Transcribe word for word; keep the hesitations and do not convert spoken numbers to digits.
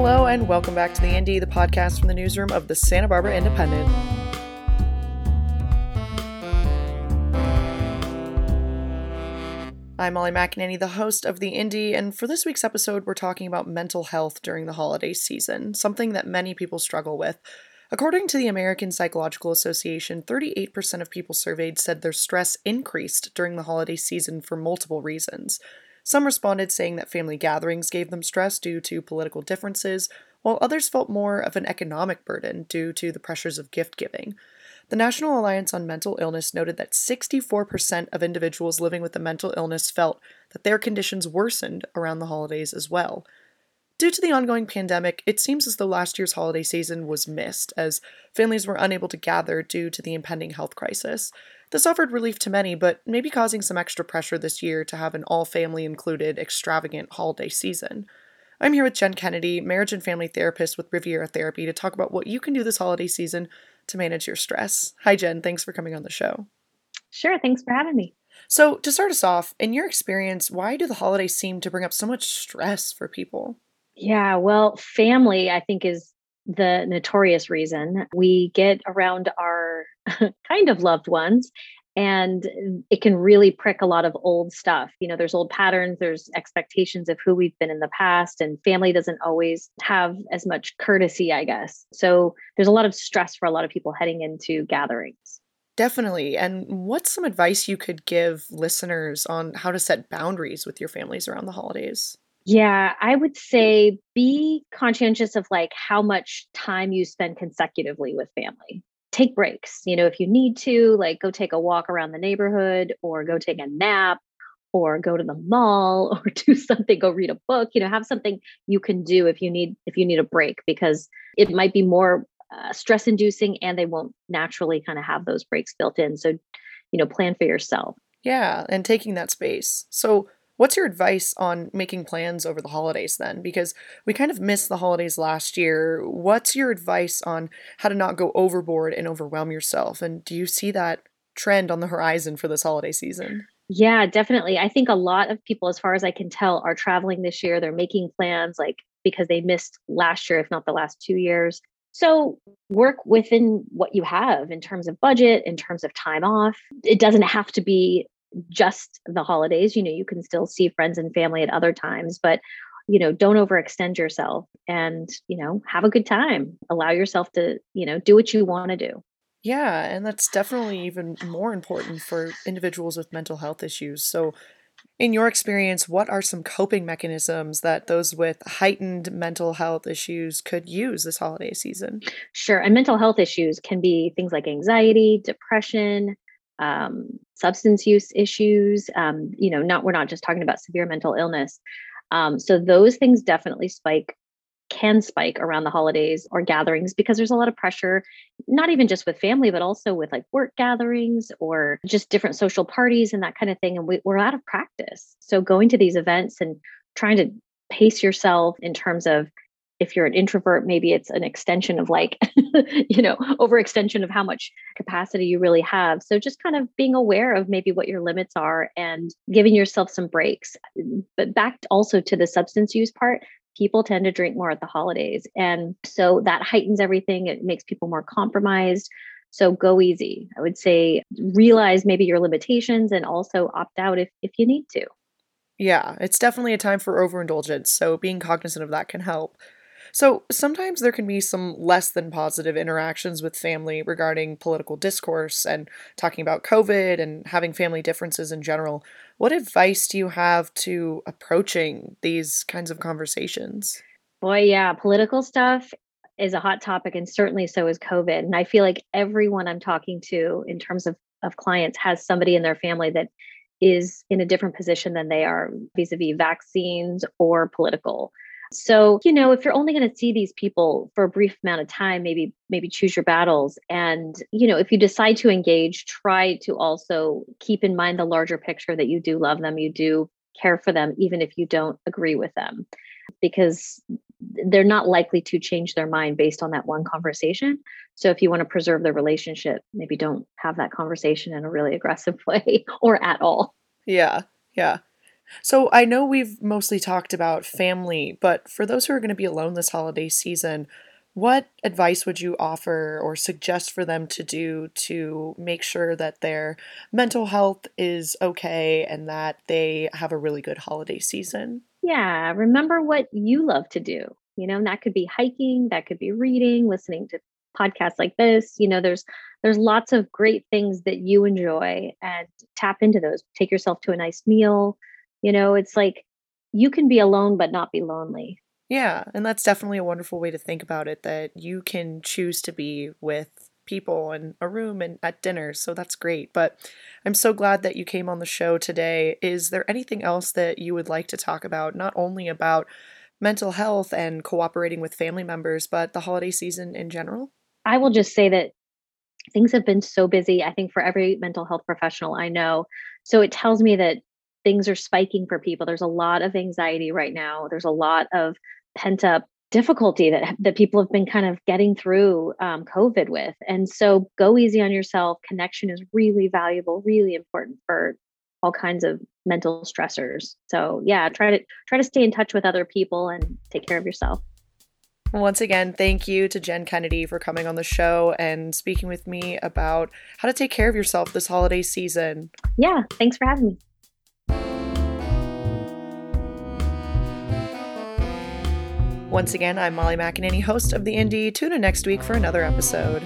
Hello and welcome back to The Indy, the podcast from the newsroom of the Santa Barbara Independent. I'm Molly McAnany, the host of The Indy, and for this week's episode, we're talking about mental health during the holiday season, something that many people struggle with. According to the American Psychological Association, thirty-eight percent of people surveyed said their stress increased during the holiday season for multiple reasons. Some responded saying that family gatherings gave them stress due to political differences, while others felt more of an economic burden due to the pressures of gift-giving. The National Alliance on Mental Illness noted that sixty-four percent of individuals living with a mental illness felt that their conditions worsened around the holidays as well. Due to the ongoing pandemic, it seems as though last year's holiday season was missed, as families were unable to gather due to the impending health crisis. This offered relief to many, but maybe causing some extra pressure this year to have an all-family-included, extravagant holiday season. I'm here with Jen Kennedy, marriage and family therapist with Riviera Therapy, to talk about what you can do this holiday season to manage your stress. Hi, Jen. Thanks for coming on the show. Sure. Thanks for having me. So, to start us off, in your experience, why do the holidays seem to bring up so much stress for people? Yeah, well, family, I think, is the notorious reason. We get around our kind of loved ones, and it can really prick a lot of old stuff. You know, there's old patterns, there's expectations of who we've been in the past, and family doesn't always have as much courtesy, I guess. So there's a lot of stress for a lot of people heading into gatherings. Definitely. And what's some advice you could give listeners on how to set boundaries with your families around the holidays? Yeah, I would say be conscientious of like how much time you spend consecutively with family. Take breaks, you know, if you need to, like go take a walk around the neighborhood or go take a nap or go to the mall or do something, go read a book, you know, have something you can do if you need if you need a break, because it might be more uh, stress inducing and they won't naturally kind of have those breaks built in. So, you know, plan for yourself. Yeah, and taking that space. So what's your advice on making plans over the holidays then? Because we kind of missed the holidays last year. What's your advice on how to not go overboard and overwhelm yourself? And do you see that trend on the horizon for this holiday season? Yeah, definitely. I think a lot of people, as far as I can tell, are traveling this year. They're making plans like because they missed last year, if not the last two years. So work within what you have in terms of budget, in terms of time off. It doesn't have to be just the holidays. You know, you can still see friends and family at other times, but, you know, don't overextend yourself and, you know, have a good time. Allow yourself to, you know, do what you want to do. Yeah. And that's definitely even more important for individuals with mental health issues. So in your experience, what are some coping mechanisms that those with heightened mental health issues could use this holiday season? Sure. And mental health issues can be things like anxiety, depression, Um, substance use issues, um, you know, not, we're not just talking about severe mental illness. Um, so those things definitely spike, can spike around the holidays or gatherings because there's a lot of pressure, not even just with family, but also with like work gatherings or just different social parties and that kind of thing. And we, we're out of practice. So going to these events and trying to pace yourself in terms of, if you're an introvert, maybe it's an extension of like, you know, overextension of how much capacity you really have. So just kind of being aware of maybe what your limits are and giving yourself some breaks. But back also to the substance use part, people tend to drink more at the holidays. And so that heightens everything. It makes people more compromised. So go easy. I would say realize maybe your limitations and also opt out if, if you need to. Yeah, it's definitely a time for overindulgence. So being cognizant of that can help. So sometimes there can be some less than positive interactions with family regarding political discourse and talking about COVID and having family differences in general. What advice do you have to approaching these kinds of conversations? Boy, yeah, political stuff is a hot topic, and certainly so is COVID. And I feel like everyone I'm talking to in terms of, of clients has somebody in their family that is in a different position than they are vis-a-vis vaccines or political. So, you know, if you're only going to see these people for a brief amount of time, maybe, maybe choose your battles. And, you know, if you decide to engage, try to also keep in mind the larger picture that you do love them, you do care for them, even if you don't agree with them, because they're not likely to change their mind based on that one conversation. So if you want to preserve the relationship, maybe don't have that conversation in a really aggressive way or at all. Yeah. Yeah. So I know we've mostly talked about family, but for those who are going to be alone this holiday season, what advice would you offer or suggest for them to do to make sure that their mental health is okay and that they have a really good holiday season? Yeah, remember what you love to do. You know, and that could be hiking, that could be reading, listening to podcasts like this. You know, there's there's lots of great things that you enjoy, and tap into those. Take yourself to a nice meal. You know, it's like you can be alone, but not be lonely. Yeah. And that's definitely a wonderful way to think about it, that you can choose to be with people in a room and at dinner. So that's great. But I'm so glad that you came on the show today. Is there anything else that you would like to talk about, not only about mental health and cooperating with family members, but the holiday season in general? I will just say that things have been so busy, I think, for every mental health professional I know. So it tells me that things are spiking for people. There's a lot of anxiety right now. There's a lot of pent up difficulty that, that people have been kind of getting through um, COVID with. And so go easy on yourself. Connection is really valuable, really important for all kinds of mental stressors. So yeah, try to try to stay in touch with other people and take care of yourself. Once again, thank you to Jen Kennedy for coming on the show and speaking with me about how to take care of yourself this holiday season. Yeah, thanks for having me. Once again, I'm Molly McAnany, host of The Indy. Tune in next week for another episode.